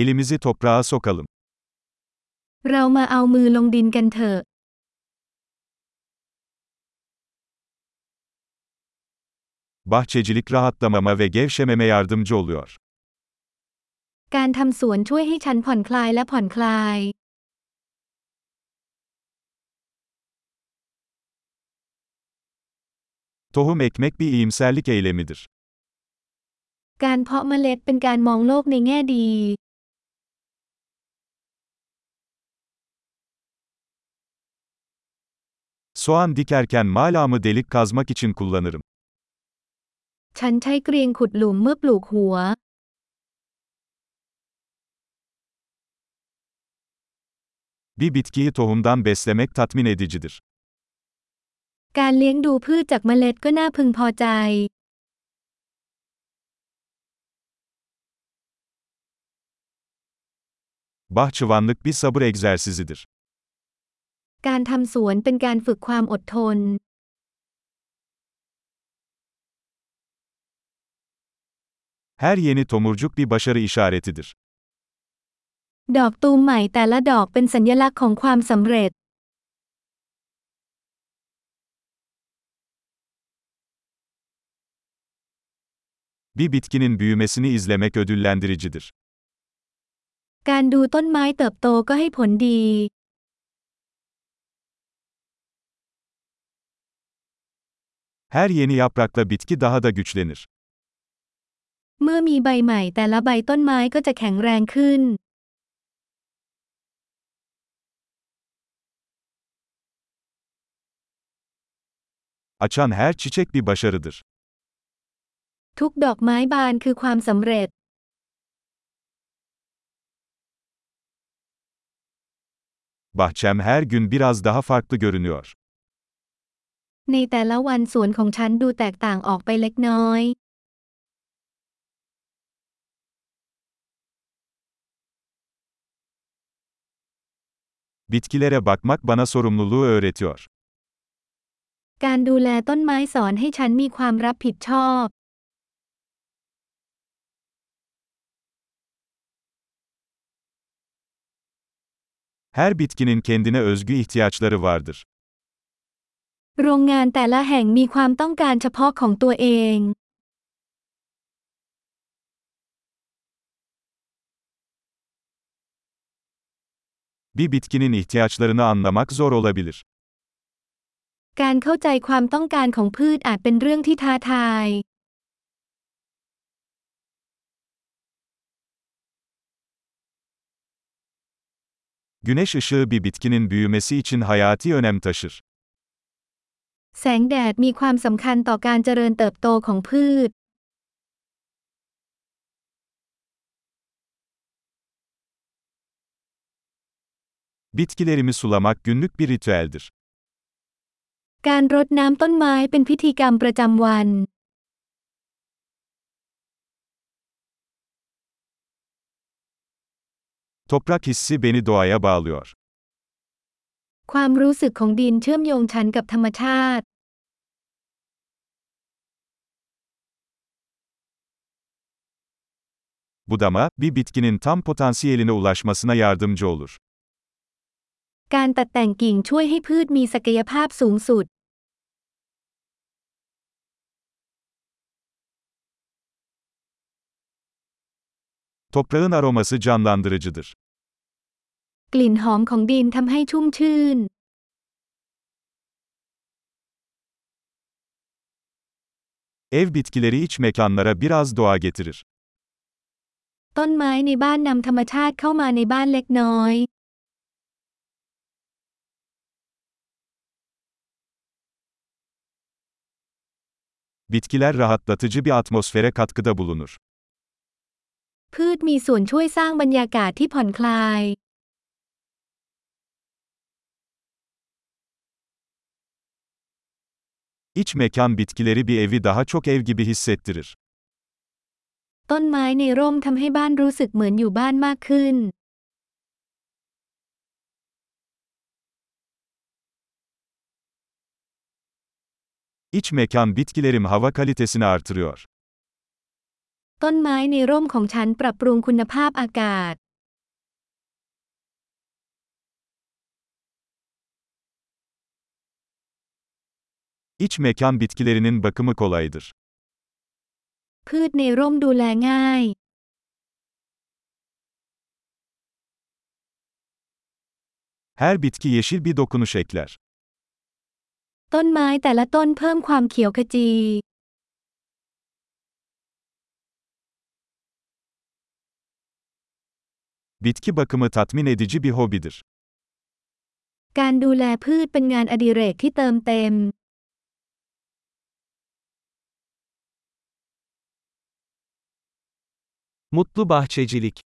Elimizi toprağa sokalım. เรามาเอามือลงดินกันเถอะ Bahçecilik rahatlamama ve gevşememe yardımcı oluyor. การทำสวนช่วยให้ฉันผ่อนคลายและผ่อนคลาย Tohum ekmek bir iyimserlik eylemidir. การเพาะเมล็ดเป็นการมองโลกในแง่ดี Soğan dikerken malamı delik kazmak için kullanırım. ฉันใช้เกรียงขุดหลุมเมื่อปลูกหัว Bir bitkiyi tohumdan beslemek tatmin edicidir. การเลี้ยงดูพืชจากเมล็ดก็น่าพึงพอใจ Bahçıvanlık bir sabır egzersizidir. การทำสวนเป็นการฝึกความอดทน Her yeni tomurcuk bir başarı işaretidir. ดอกตูมใหม่แต่ละดอกเป็นสัญลักษณ์ของความสำเร็จ Bir bitkinin büyümesini izlemek ödüllendiricidir. การดูต้นไม้เติบโตก็ให้ผลดี Her yeni yaprakla bitki daha da güçlenir. เมื่อมีใบใหม่แต่ละใบต้นไม้ก็จะแข็งแรงขึ้น Açan her çiçek bir başarıdır. ทุกดอกไม้บานคือความสำเร็จ Bahçem her gün biraz daha farklı görünüyor. ในแต่ละวันสวนของฉันดูแตกต่างออกไปเล็กน้อย Bitkilere bakmak bana sorumluluğu öğretiyor. การดูแลต้นไม้สอนให้ฉันมีความรับผิดชอบ Her bitkinin kendine özgü ihtiyaçları vardır. โรงงานแต่ละแห่งมีความต้องการเฉพาะของตัวเอง Bir bitkinin ihtiyaçlarını anlamak zor olabilir. การเข้าใจความต้องการของพืชอาจเป็นเรื่องที่ท้าทาย Güneş ışığı bir bitkinin büyümesi için hayati önem taşır. แสงแดดมีความสำคัญต่อการเจริญเติบโตของพืช Bitkilerimi sulamak günlük bir ritüeldir. การรดน้ำต้นไม้เป็นพิธีกรรมประจำวัน Toprak hissi beni doğaya bağlıyor. ความรู้สึกของดินเชื่อมโยงฉันกับธรรมชาติ Budama, bir bitkinin tam potansiyeline ulaşmasına yardımcı olur. การตัดแต่งกิ่งช่วยให้พืชมีศักยภาพสูงสุด Toprağın aroması canlandırıcıdır. กลิ่นหอมของดินทำให้ชุ่มชื่น Ev bitkileri iç mekanlara biraz doğa getirir. ต้นไม้ในบ้านนำธรรมชาติเข้ามาในบ้านเล็กน้อย Bitkiler rahatlatıcı bir atmosfere katkıda bulunur. พืชมีส่วนช่วยสร้างบรรยากาศที่ผ่อนคลาย İç mekan bitkileri bir evi daha çok ev gibi hissettirir. ต้นไม้ในร่มทำให้บ้านรู้สึกเหมือนอยู่บ้านมากขึ้น İç mekan bitkilerim hava kalitesini artırıyor. ต้นไม้ในร่มของฉันปรับปรุงคุณภาพอากาศ İç mekan bitkilerinin bakımı kolaydır. พืชในร่มดูแลง่าย Her bitki yeşil bir dokunuş ekler. ต้นไม้แต่ละต้นเพิ่มความเขียวขจี Bitki bakımı tatmin edici bir hobidir. การดูแลพืชเป็นงานอดิเรกที่เติมเต็ม Mutlu bahçecilik.